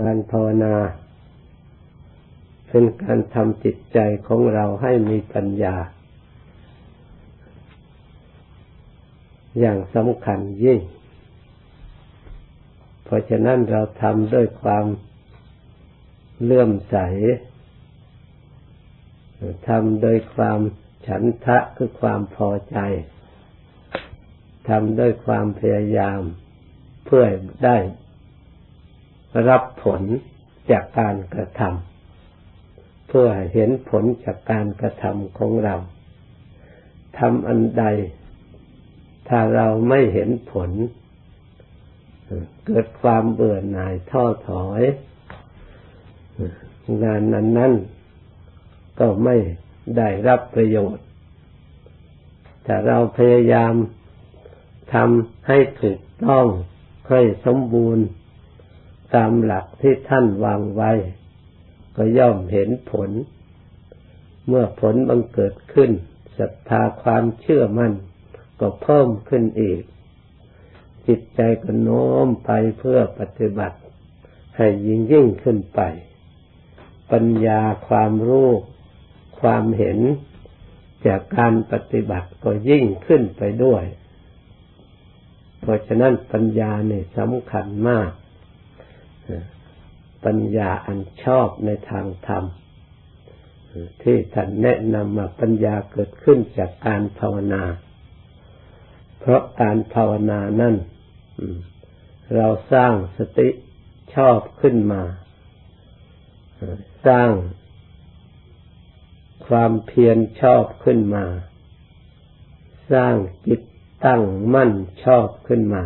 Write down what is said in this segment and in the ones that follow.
การภาวนาเป็นการทำจิตใจของเราให้มีปัญญาอย่างสำคัญยิ่งเพราะฉะนั้นเราทำด้วยความเลื่อมใสทำโดยความฉันทะคือความพอใจทำโดยความพยายามเพื่อได้รับผลจากการกระทำเพื่อเห็นผลจากการกระทำของเราทำอันใดถ้าเราไม่เห็นผลเกิดความเบื่อหน่ายท้อถอยงานนั้นก็ไม่ได้รับประโยชน์แต่เราพยายามทำให้ถูกต้องให้สมบูรณ์ตามหลักที่ท่านวางไว้ก็ย่อมเห็นผลเมื่อผลบังเกิดขึ้นศรัทธาความเชื่อมั่นก็เพิ่มขึ้นอีกจิตใจก็โน้มไปเพื่อปฏิบัติให้ยิ่งขึ้นไปปัญญาความรู้ความเห็นจากการปฏิบัติก็ยิ่งขึ้นไปด้วยเพราะฉะนั้นปัญญาเนี่ยสำคัญมากปัญญาอันชอบในทางธรรมที่ท่านแนะนำมาปัญญาเกิดขึ้นจากการภาวนาเพราะการภาวนานั้นเราสร้างสติชอบขึ้นมาสร้างความเพียรชอบขึ้นมาสร้างจิตตั้งมั่นชอบขึ้นมา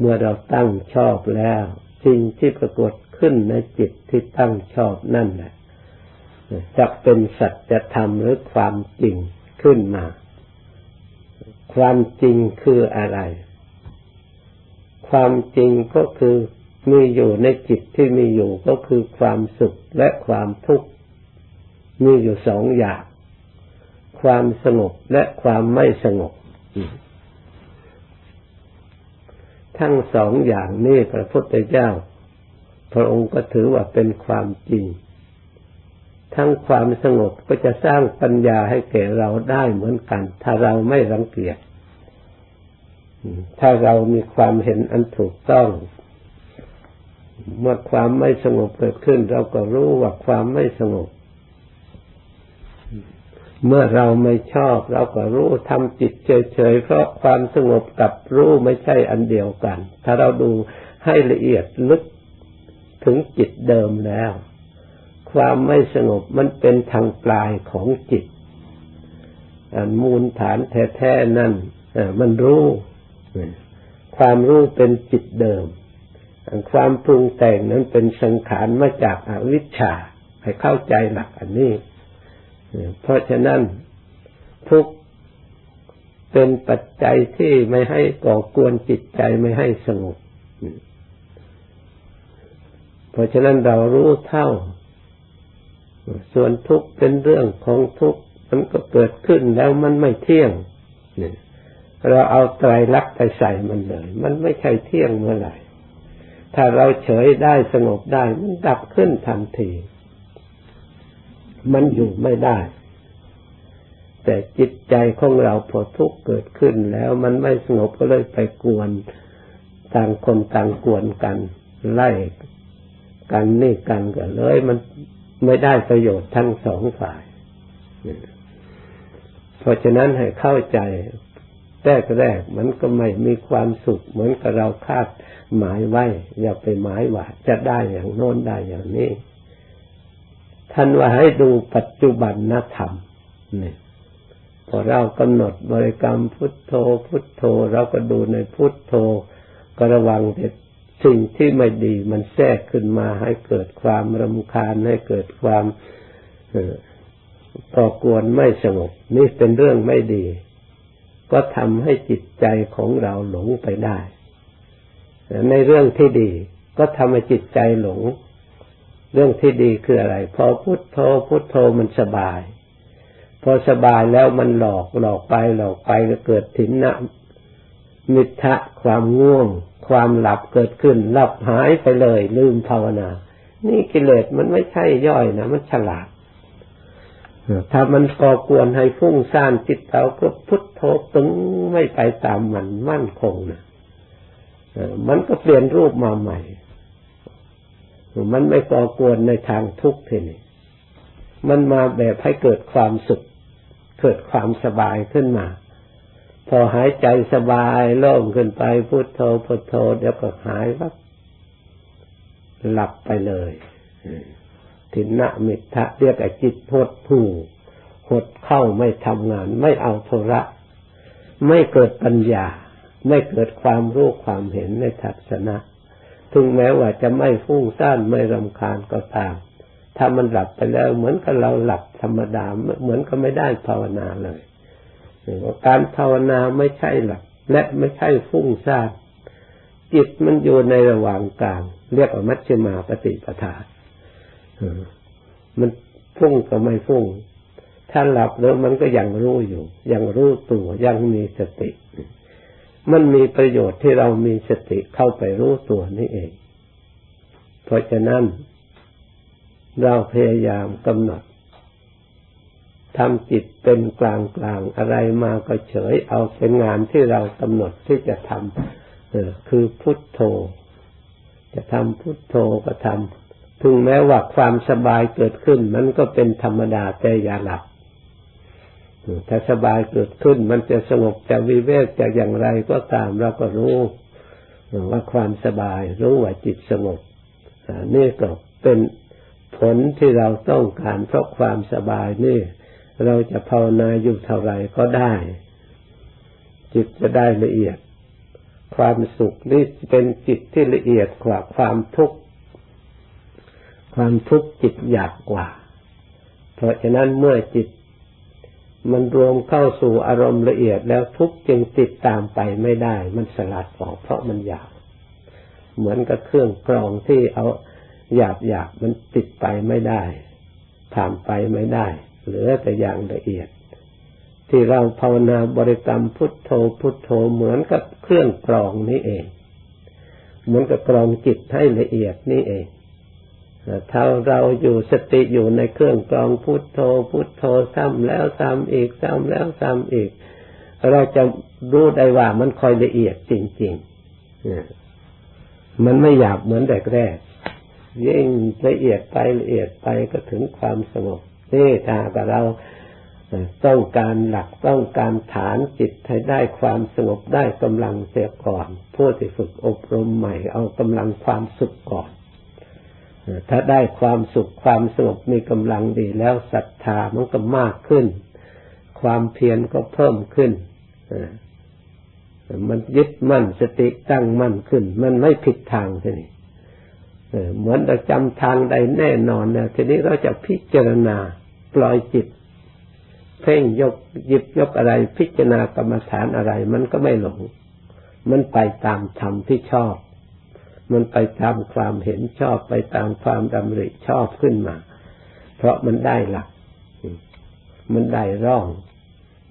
เมื่อเราตั้งชอบแล้วสิ่งที่ปรากฏขึ้นในจิตที่ตั้งชอบนั่นแหละจะเป็นสัจธรรมหรือความจริงขึ้นมาความจริงคืออะไรความจริงก็คือมีอยู่ในจิตที่มีอยู่ก็คือความสุขและความทุกข์มีอยู่สองอย่างความสงบและความไม่สงบทั้งสองอย่างนี้พระพุทธเจ้าพระองค์ก็ถือว่าเป็นความจริงทั้งความสงบก็จะสร้างปัญญาให้แก่เราได้เหมือนกันถ้าเราไม่รังเกียจถ้าเรามีความเห็นอันถูกต้องเมื่อความไม่สงบเกิดขึ้นเราก็รู้ว่าความไม่สงบเมื่อเราไม่ชอบเราก็รู้ทำจิตเฉยๆเพราะความสงบกับรู้ไม่ใช่อันเดียวกันถ้าเราดูให้ละเอียดลึกถึงจิตเดิมแล้วความไม่สงบมันเป็นทางปลายของจิตมูลฐานแท้ๆนั่นมันรู้ความรู้เป็นจิตเดิมความปรุงแต่งนั้นเป็นสังขารมาจากอวิชชาให้เข้าใจหลักอันนี้เพราะฉะนั้นทุกข์เป็นปัจจัยที่ไม่ให้ก่อกวนจิตใจไม่ให้สงบเพราะฉะนั้นเรารู้เท่าส่วนทุกข์เป็นเรื่องของทุกข์มันก็เกิดขึ้นแล้วมันไม่เที่ยงเราเอาไตรลักษณ์ไปใส่มันเลยมันไม่ใช่เที่ยงเมื่อไหร่ถ้าเราเฉยได้สงบได้มันดับขึ้นทันทีมันอยู่ไม่ได้แต่จิตใจของเราพอทุกข์เกิดขึ้นแล้วมันไม่สงบก็เลยไปกวนต่างคนต่างกวนกันไล่กันนี่กันก็เลยมันไม่ได้ประโยชน์ทั้งสองฝ่ายเพราะฉะนั้นให้เข้าใจแรกมันก็ไม่มีความสุขเหมือนกับเราคาดหมายไว้อย่าไปหมายว่าจะได้อย่างโน้นได้อย่างนี้ท่านว่าให้ดูปัจจุบันนธรรมนี่พอเรากำหนดบริกรรมพุทโธพุทโธเราก็ดูในพุทโธก็ระวังแต่สิ่งที่ไม่ดีมันแทรกขึ้นมาให้เกิดความรำคาญให้เกิดความก่อกวนไม่สงบนี่เป็นเรื่องไม่ดีก็ทำให้จิตใจของเราหลงไปได้ในเรื่องที่ดีก็ทำให้จิตใจหลงเรื่องที่ดีคืออะไรพอพุทโธพุทโธมันสบายพอสบายแล้วมันหลอกไปเกิดทิฏฐิ มิทธะความง่วงความหลับเกิดขึ้นหลับหายไปเลยลืมภาวนานี่กิเลสมันไม่ใช่ย่อยนะมันฉลาดถ้ามันก่อกวนให้ฟุ้งซ่านจิตเราก็พุทโธตึงไม่ไปตามมันมั่นคงนะมันก็เปลี่ยนรูปมาใหม่มันไม่ก่อกวนในทางทุกข์ทีนี้มันมาแบบให้เกิดความสุขเกิดความสบายขึ้นมาพอหายใจสบายโล่งขึ้นไปพุทโธพุทโธเดี๋ยวก็หายวับหลับไปเลยทินนะมิทธะเรียกไอ้จิตหดหู่หดเข้าไม่ทำงานไม่เอาโทระไม่เกิดปัญญาไม่เกิดความรู้ความเห็นในทัศนะถึงแม้ว่าจะไม่ฟุ้งซ่านไม่รำคาญก็ตามถ้ามันหลับไปแล้วเหมือนกับเราหลับธรรมดาเหมือนก็ไม่ได้ภาวนาเลยการภาวนาไม่ใช่หลับและไม่ใช่ฟุ้งซ่านจิตมันอยู่ในระหว่างกลางเรียกว่ามัชฌิมาปฏิปทามันฟุ้งก็ไม่ฟุ้งถ้าหลับแล้วมันก็ยังรู้อยู่ยังรู้ตัวยังมีสติมันมีประโยชน์ที่เรามีสติเข้าไปรู้ตัวนี่เองเพราะฉะนั้นเราพยายามกำหนดทำจิตเป็นกลางกลางอะไรมาก็เฉยเอาเป็นงานที่เรากำหนดที่จะทำคือพุทโธจะทำพุทโธก็ทำถึงแม้ว่าความสบายเกิดขึ้นมันก็เป็นธรรมดาแต่อย่าหลับถ้าสบายเกิดขึ้นมันจะสงบจะวิเวกจะอย่างไรก็ตามเราก็รู้ว่าความสบายรู้ว่าจิตสงบนี่ก็เป็นผลที่เราต้องการเพราะความสบายนี่เราจะภาวนาอยู่เท่าไรก็ได้จิตจะได้ละเอียดความสุขนี่เป็นจิตที่ละเอียดกว่าความทุกข์ความทุกข์จิตหยาบกว่าเพราะฉะนั้นเมื่อจิตมันรวมเข้าสู่อารมณ์ละเอียดแล้วทุกข์จึงติดตามไปไม่ได้มันสลัดออกเพราะมันหยาบเหมือนกับเครื่องกรองที่เอาหยาบหยาบมันติดไปไม่ได้ผ่านไปไม่ได้เหลือแต่อย่างละเอียดที่เราภาวนาบริกรรมพุทโธพุทโธเหมือนกับเครื่องกรองนี้เองเหมือนกับกรองจิตให้ละเอียดนี่เองถ้าเราอยู่สติอยู่ในเครื่องกรองพุทโธพุทโธซ้ำแล้วซ้ำอีกซ้ำแล้วซ้ำอีกเราจะรู้ได้ว่ามันค่อยละเอียดจริงๆมันไม่หยาบเหมือนแรกๆยิ่งละเอียดไปละเอียดไปก็ถึงความสงบนี่ถ้าเราต้องการหลักต้องการฐานจิตให้ได้ความสงบได้กำลังเสียก่อนผู้ที่ฝึกอบรมใหม่เอากำลังความสุขก่อนถ้าได้ความสุขความสงบมีกำลังดีแล้วศรัทธามันก็มากขึ้นความเพียรก็เพิ่มขึ้นมันยึดมั่นสติตั้งมั่นขึ้นมันไม่ผิดทางทีนี้เหมือนเราจำทางใดแน่นอนนะทีนี้เราจะพิจารณาปล่อยจิตเพ่งยกหยิบยกอะไรพิจารณากรรมฐานอะไรมันก็ไม่หลงมันไปตามธรรมที่ชอบมันไปตามความเห็นชอบไปตามความดำริชอบขึ้นมาเพราะมันได้หลักมันได้ร่อง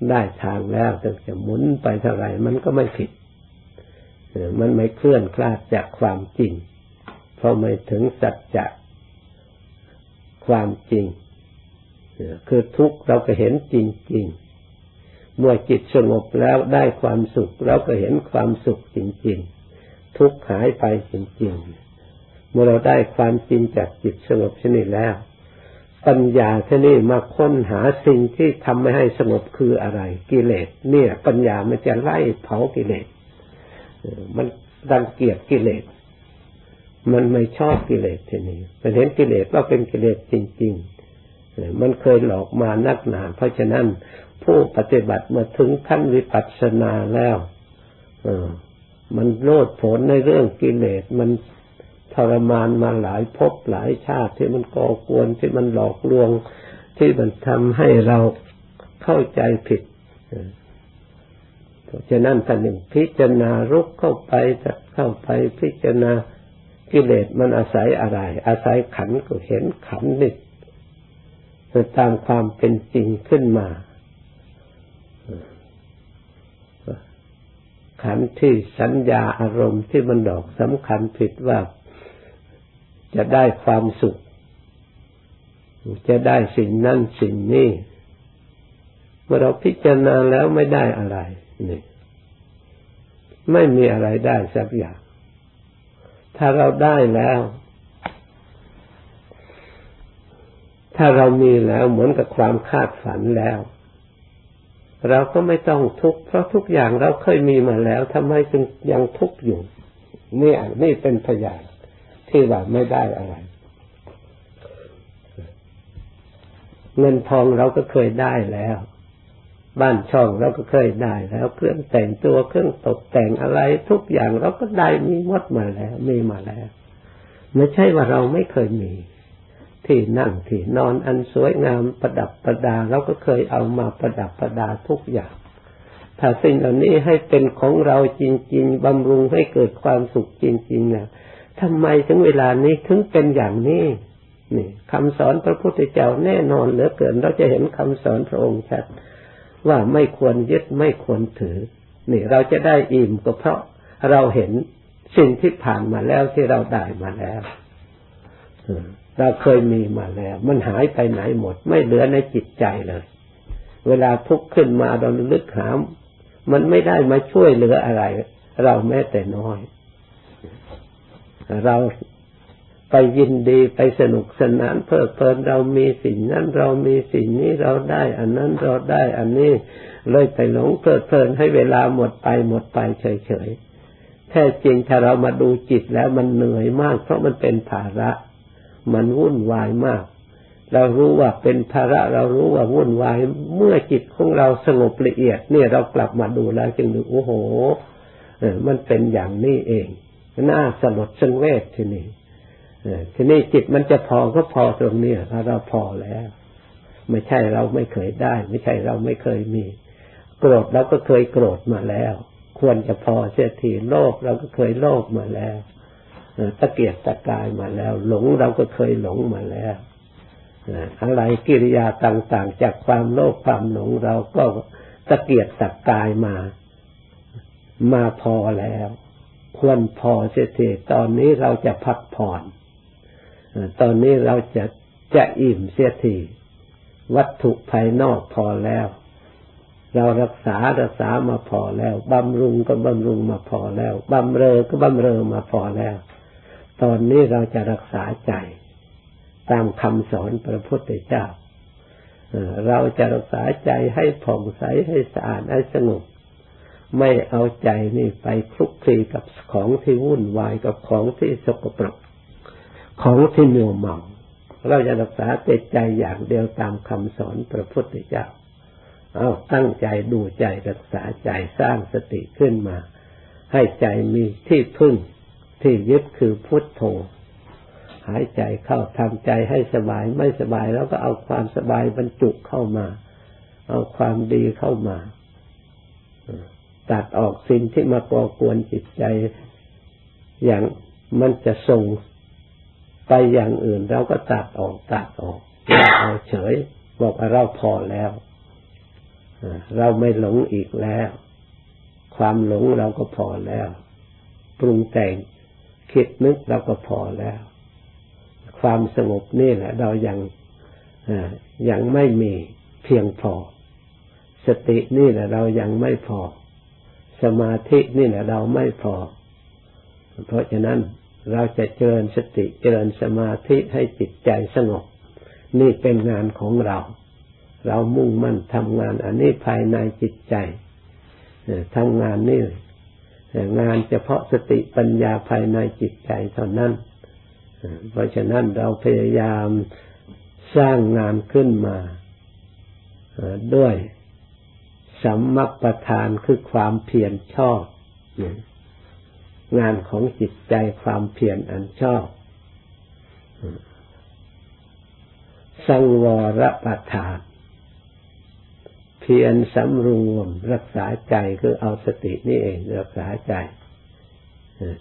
ได้ทางแล้วถึงจะหมุนไปเท่าไหร่มันก็ไม่ผิดมันไม่เคลื่อนคลาดจากความจริงเพราะไม่ถึงสัจจะความจริงคือทุกข์เราก็เห็นจริงๆเมื่อจิตสงบแล้วได้ความสุขเราก็เห็นความสุขจริงๆทุกข์หายไปจริงๆเมื่อเราได้ความจริงจากจิตสงบชนิดแล้วปัญญาชนิดมาค้นหาสิ่งที่ทำไม่ให้สงบคืออะไรกิเลสเนี่ยปัญญามันจะไล่เผากิเลสมันรังเกียจกิเลสมันไม่ชอบกิเลสทีนี้มันเห็นกิเลสว่าเป็นกิเลสจริงๆมันเคยหลอกมานักหนาเพราะฉะนั้นผู้ปฏิบัติมาถึงขั้นวิปัสสนาแล้วมันโลดโผนในเรื่องกิเลสมันทรมานมาหลายภพหลายชาติที่มันก่อกวนที่มันหลอกลวงที่มันทำให้เราเข้าใจผิดเพราะฉะนั้นท่านหนึ่งพิจารณารุกเข้าไปจัดเข้าไปพิจารณากิเลสมันอาศัยอะไรอาศัยขันธ์ก็เห็นขันธ์นี่ตามความเป็นจริงขึ้นมา ขันธ์ที่สัญญาอารมณ์ที่มันหลอกสำคัญผิดว่าจะได้ความสุขจะได้สิ่งนั่นสิ่งนี้เมื่อเราพิจารณาแล้วไม่ได้อะไรนี่ไม่มีอะไรได้สักอย่างถ้าเราได้แล้วถ้าเรามีแล้วเหมือนกับความคาดฝันแล้วเราก็ไม่ต้องทุกข์เพราะทุกอย่างเราเคยมีมาแล้วทำไมจึงยังทุกข์อยู่นี่เป็นพยานที่ว่าไม่ได้อะไรเงินทองเราก็เคยได้แล้วบ้านช่องเราก็เคยได้แล้วเครื่องแต่งตัวเครื่องตกแต่งอะไรทุกอย่างเราก็ได้มีหมดมาแล้วมีมาแล้วไม่ใช่ว่าเราไม่เคยมีที่นั่งที่นอนอันสวยงามประดับประดาเราก็เคยเอามาประดับประดาทุกอย่างถ้าสิ่งเหล่านี้ให้เป็นของเราจริงๆบำรุงให้เกิดความสุขจริงๆนะทำไมถึงเวลานี้ถึงเป็นอย่างนี้นี่คำสอนพระพุทธเจ้าแน่นอนเหลือเกินเราจะเห็นคำสอนพระองค์ชัดว่าไม่ควรยึดไม่ควรถือนี่เราจะได้อิ่มก็เพราะเราเห็นสิ่งที่ผ่านมาแล้วที่เราได้มาแล้วเราเคยมีมาแล้วมันหายไปไหนหมดไม่เหลือในจิตใจเลยเวลาทุกข์ขึ้นมาเราลึกหามันไม่ได้มาช่วยเหลืออะไรเราแม้แต่น้อยเราไปยินดีไปสนุกสนานเพลิดเพลินเรามีสิ่งนั้นเรามีสิ่งนี้เราได้อันนั้นเราได้อันนี้เลยไปหลงเพลิดเพลินให้เวลาหมดไปเฉยๆแท้จริงถ้าเรามาดูจิตแล้วมันเหนื่อยมากเพราะมันเป็นภาระมันวุ่นวายมากเรารู้ว่าเป็นภาระเรารู้ว่าวุ่นวายเมื่อจิตของเราสงบละเอียดเนี่ยเรากลับมาดูแล้วจึงนึกโอ้โหมันเป็นอย่างนี้เองน่าสลดสังเวชทีนี้จิตมันจะพอก็พอตรงนี้เราพอแล้วไม่ใช่เราไม่เคยได้ไม่ใช่เราไม่เคยมีโกรธเราก็เคยโกรธมาแล้วควรจะพอเสียทีโลภเราก็เคยโลภมาแล้วตะเกียกตะกายมาแล้วหลงเราก็เคยหลงมาแล้วอะไรกิริยาต่างๆจากความโลภความหลงเราก็ตะเกียกตะกายมาพอแล้วควรพอเสียทีตอนนี้เราจะพักผ่อนตอนนี้เราจะอิ่มเสียทีวัตถุภายนอกพอแล้วเรารักษามาพอแล้วบำรุงก็บำรุงมาพอแล้วบำเรอก็บำเรอมาพอแล้วตอนนี้เราจะรักษาใจตามคำสอนพระพุทธเจ้าเราจะรักษาใจให้ผ่องใสให้สะอาดให้สงบไม่เอาใจนี่ไปคลุกคลีกับของที่วุ่นวายกับของที่สกปรกของที่มัวเมาเราจะรักษาแต่ใจอย่างเดียวตามคำสอนพระพุทธเจ้าเอาตั้งใจดูใจรักษาใจสร้างสติขึ้นมาให้ใจมีที่พึ่งที่ยึดคือพุทโธหายใจเข้าทำใจให้สบายไม่สบายแล้วก็เอาความสบายบรรจุเข้ามาเอาความดีเข้ามาตัดออกสิ่งที่มาก่อกวนจิตใจอย่างมันจะส่งไปอย่างอื่นเราก็ตัดออกเอาเฉยบอกเราพอแล้วเราไม่หลงอีกแล้วความหลงเราก็พอแล้วปรุงแต่งคิดนึกเราก็พอแล้วความสงบนี่แหละเรายังไม่มีเพียงพอสตินี่แหละเรายังไม่พอสมาธินี่แหละเราไม่พอเพราะฉะนั้นเราจะเจริญสติเจริญสมาธิให้จิตใจสงบนี่เป็นงานของเรามุ่งมั่นทำงานอันนี้ภายในจิตใจทำงานนี่งานเฉพาะสติปัญญาภายในจิตใจเท่านั้นเพราะฉะนั้นเราพยายามสร้างงานขึ้นมาด้วยสัมมัปปทานคือความเพียรชอบงานของจิตใจความเพียรอันชอบสังวรปทานเพียรสำรวมรักษาใจคือเอาสตินี่เองรักษาใจ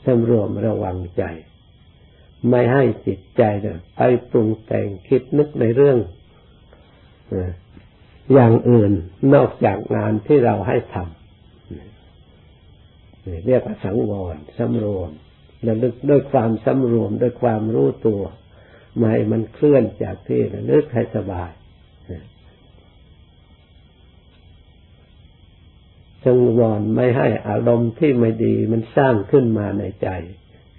สำรวมระวังใจไม่ให้จิตใจไปปรุงแต่งคิดนึกในเรื่องอย่างอื่นนอกจากงานที่เราให้ท เรียกว่าสังวรสำรวมระลึกด้วยความสำรวมด้วยความรู้ตัวไม่ให้มันเคลื่อนจากที่ระลึกให้สบายสังวรไม่ให้อารมณ์ที่ไม่ดีมันสร้างขึ้นมาในใจ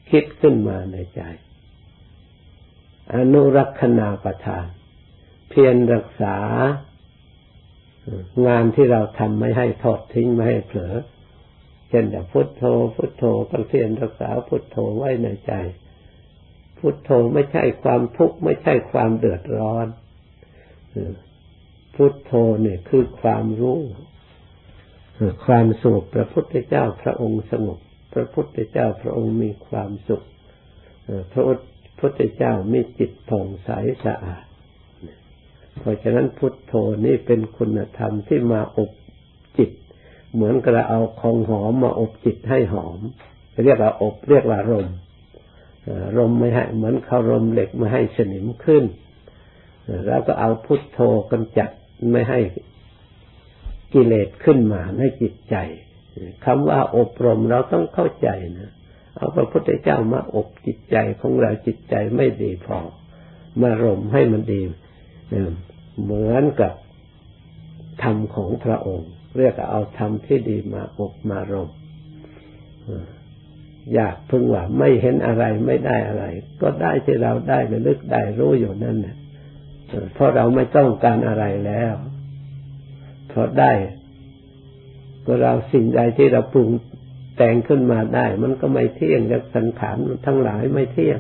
คิดขึ้นมาในใจอนุรักษณาประทานเพียรรักษางานที่เราทำไม่ให้ทอดทิ้งไม่ให้เผลอเช่นอย่างพุทโธพุทโธก็เพียรรักษาพุทโธไว้ในใจพุทโธไม่ใช่ความทุกข์ไม่ใช่ความเดือดร้อนพุทโธเนี่ยคือความรู้ความสุขพระพุทธเจ้าพระองค์สงบพระพุทธเจ้าพระองค์มีความสุขพระพุทธเจ้ามีจิตผ่องใสสะอาดเพราะฉะนั้นพุทโธนี่เป็นคุณธรรมที่มาอบจิตเหมือนกระเอาของหอมมาอบจิตให้หอมเรียกว่าอบเรียกว่าลมลมไม่ให้เหมือนเขาลมเหล็กไม่ให้สนิมขึ้นแล้วก็เอาพุทโธกำจัดไม่ให้กิเลสขึ้นมาในจิตใจคำว่าอบรมเราต้องเข้าใจนะเอาพระพุทธเจ้ามาอบจิตใจของเราจิตใจไม่ดีพอมารมให้มันดีเหมือนกับธรรมของพระองค์เรียกเอาธรรมที่ดีมาอบมารมอยากพึงว่าไม่เห็นอะไรไม่ได้อะไรก็ได้ที่เราได้ระลึกได้รู้อยู่นั่นนะเพราะเราไม่ต้องการอะไรแล้วเพราะได้ก็เราสิ่งใดที่เราปรุงแต่งขึ้นมาได้มันก็ไม่เที่ยงจากสังขารทั้งหลายไม่เที่ยง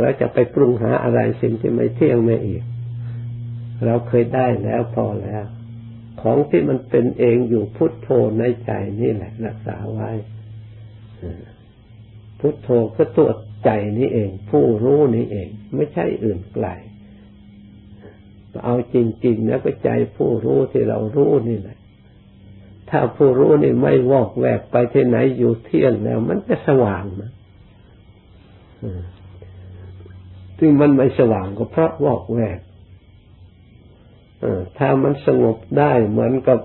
เราจะไปปรุงหาอะไรสิ่งที่ไม่เที่ยงไม่อีกเราเคยได้แล้วพอแล้วของที่มันเป็นเองอยู่พุทโธในใจนี่แหละรักษาไว้พุทโธก็ตัวใจนี่เองผู้รู้นี่เองไม่ใช่อื่นไกลเอาจริงๆแล้วก็ใจผู้รู้ที่เรารู้นี่แหละถ้าผู้รู้นี่ไม่วอกแวกไปที่ไหนอยู่เที่ยงแล้วมันจะสว่างนะถึงมันไม่สว่างก็เพราะวอกแวกถ้ามันสงบได้เหมือนกับ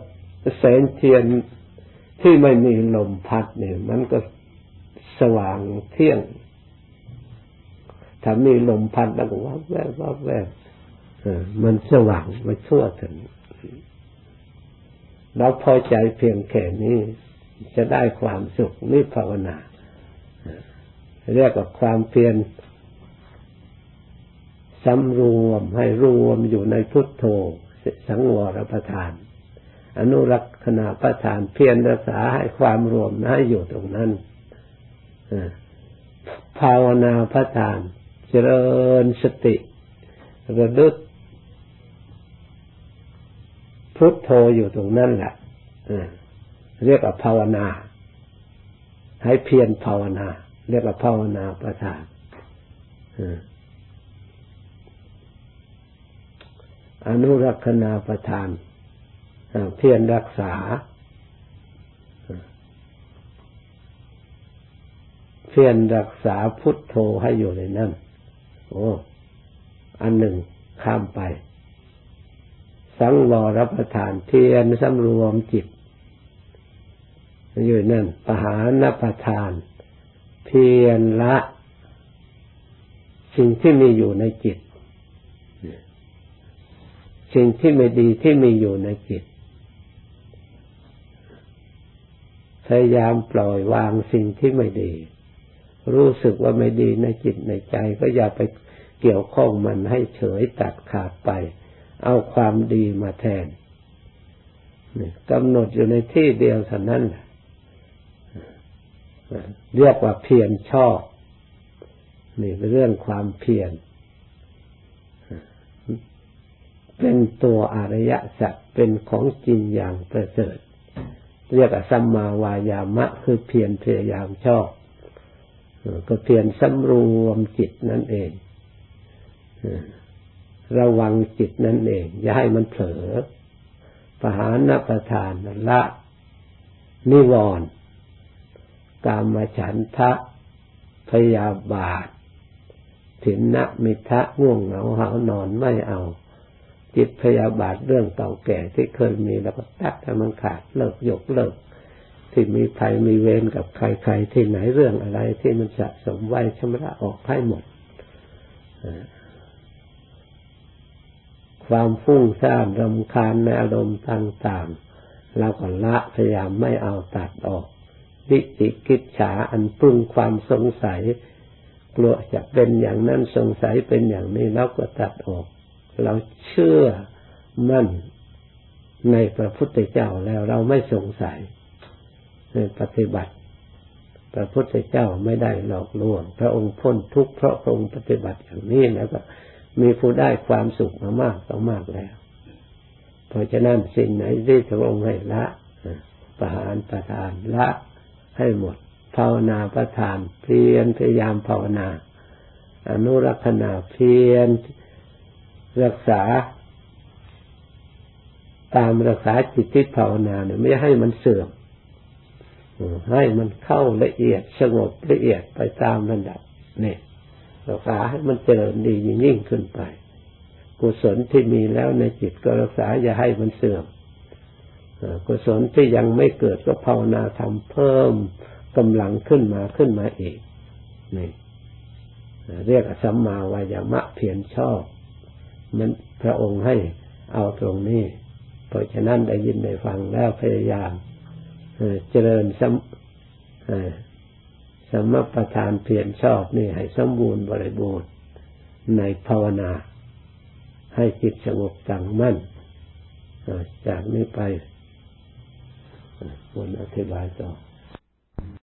แสงเทียนที่ไม่มีลมพัดเนี่ยมันก็สว่างเที่ยงถ้ามีลมพัดแล้วก็วับแวบวับแวบมันสว่างมันชั่วถึงเราพอใจเพียงแค่นี้จะได้ความสุขนี่ภาวนาเรียกว่าความเพียรสำรวมให้รวมอยู่ในพุทโธสังวรประทานอนุรักษณาประทานเพียรรักษาให้ความรวมให้อยู่ตรงนั้นภาวนาประทานเจริญสติระลึกพุทโธอยู่ตรงนั้นแหละเรียกว่าภาวนาให้เพียรภาวนาเรียกว่าภาวนาประทานอนุรักษณาประทานเพียรรักษาเพียรรักษาพุทโธให้อยู่ในนั้นโอ้อันหนึ่งข้ามไปสังวรประทานเพียรสำรวมจิตอยู่นั่นปหานประทานเพียรละสิ่งที่มีอยู่ในจิตสิ่งที่ไม่ดีที่มีอยู่ในจิตพยายามปล่อยวางสิ่งที่ไม่ดีรู้สึกว่าไม่ดีในจิตในใจก็อย่าไปเกี่ยวข้องมันให้เฉยตัดขาดไปเอาความดีมาแทนกำหนดอยู่ในที่เดียวเท่านั้นเรียกว่าเพียรชอบนี่เป็นเรื่องความเพียรเป็นตัวอริยสัจเป็นของจริงอย่างประเสริฐเรียกว่าสัมมาวายามะคือเพียรพยายามชอบก็เพียรสำรวมจิตนั่นเองระวังจิตนั่นเองอย่าให้มันเผลอปหานประทานละนิวรณ์กามฉันทะพยาบาทถินนะมิทะง่วงเหงาหาวนอนไม่เอาจิตพยาบาทเรื่องเก่าแก่ที่เคยมีแล้วก็ตัดให้มันขาดเลิกยกเลิก ที่มีภัยมีเวรกับใครๆที่ไหนเรื่องอะไรที่มันสะสมไว้ชำระออกให้หมดความฟุ้งซ่านรำคาญในอารมณ์ต่างๆเราก็ละพยายามไม่เอาตัดออกวิจิกิจฉาอันปรุงความสงสัยกลัวจะเป็นอย่างนั้นสงสัยเป็นอย่างนี้เราก็ตัดออกเราเชื่อมั่นในพระพุทธเจ้าแล้วเราไม่สงสัยปฏิบัติพระพุทธเจ้าไม่ได้หลอกลวงพระองค์พ้นทุกข์เพราะพระองค์ปฏิบัติอย่างนี้แล้วก็มีผู้ได้ความสุขมากต่อมากแล้วเพราะฉะนั้นสิ่งไหนที่พระองค์ให้ละประหารประทานละให้หมดภาวนาประทานเพียรพยายามภาวนาอนุรักษณาเพียรรักษาตามรักษาจิตที่ภาวนาเนี่ยไม่ให้มันเสื่อมให้มันเข้าละเอียดสงบละเอียดไปตามระดับนี่รักษาให้มันเจริญดียิ่งขึ้นไปกุศลที่มีแล้วในจิตก็รักษาอย่าให้มันเสื่อมกุศลที่ยังไม่เกิดก็ภาวนาทำเพิ่มกำลังขึ้นมาอีกนี่เรียกสัมมาวายามะเพียรชอบมันพระองค์ให้เอาตรงนี้เพราะฉะนั้นได้ยินได้ฟังแล้วพยายามเจริญสัมมาประธานเพียรชอบนี่ให้สมบูรณ์บริบูรณ์ในภาวนาให้จิตสงบตั้งมั่นจากนี้ไปควรอธิบายต่อ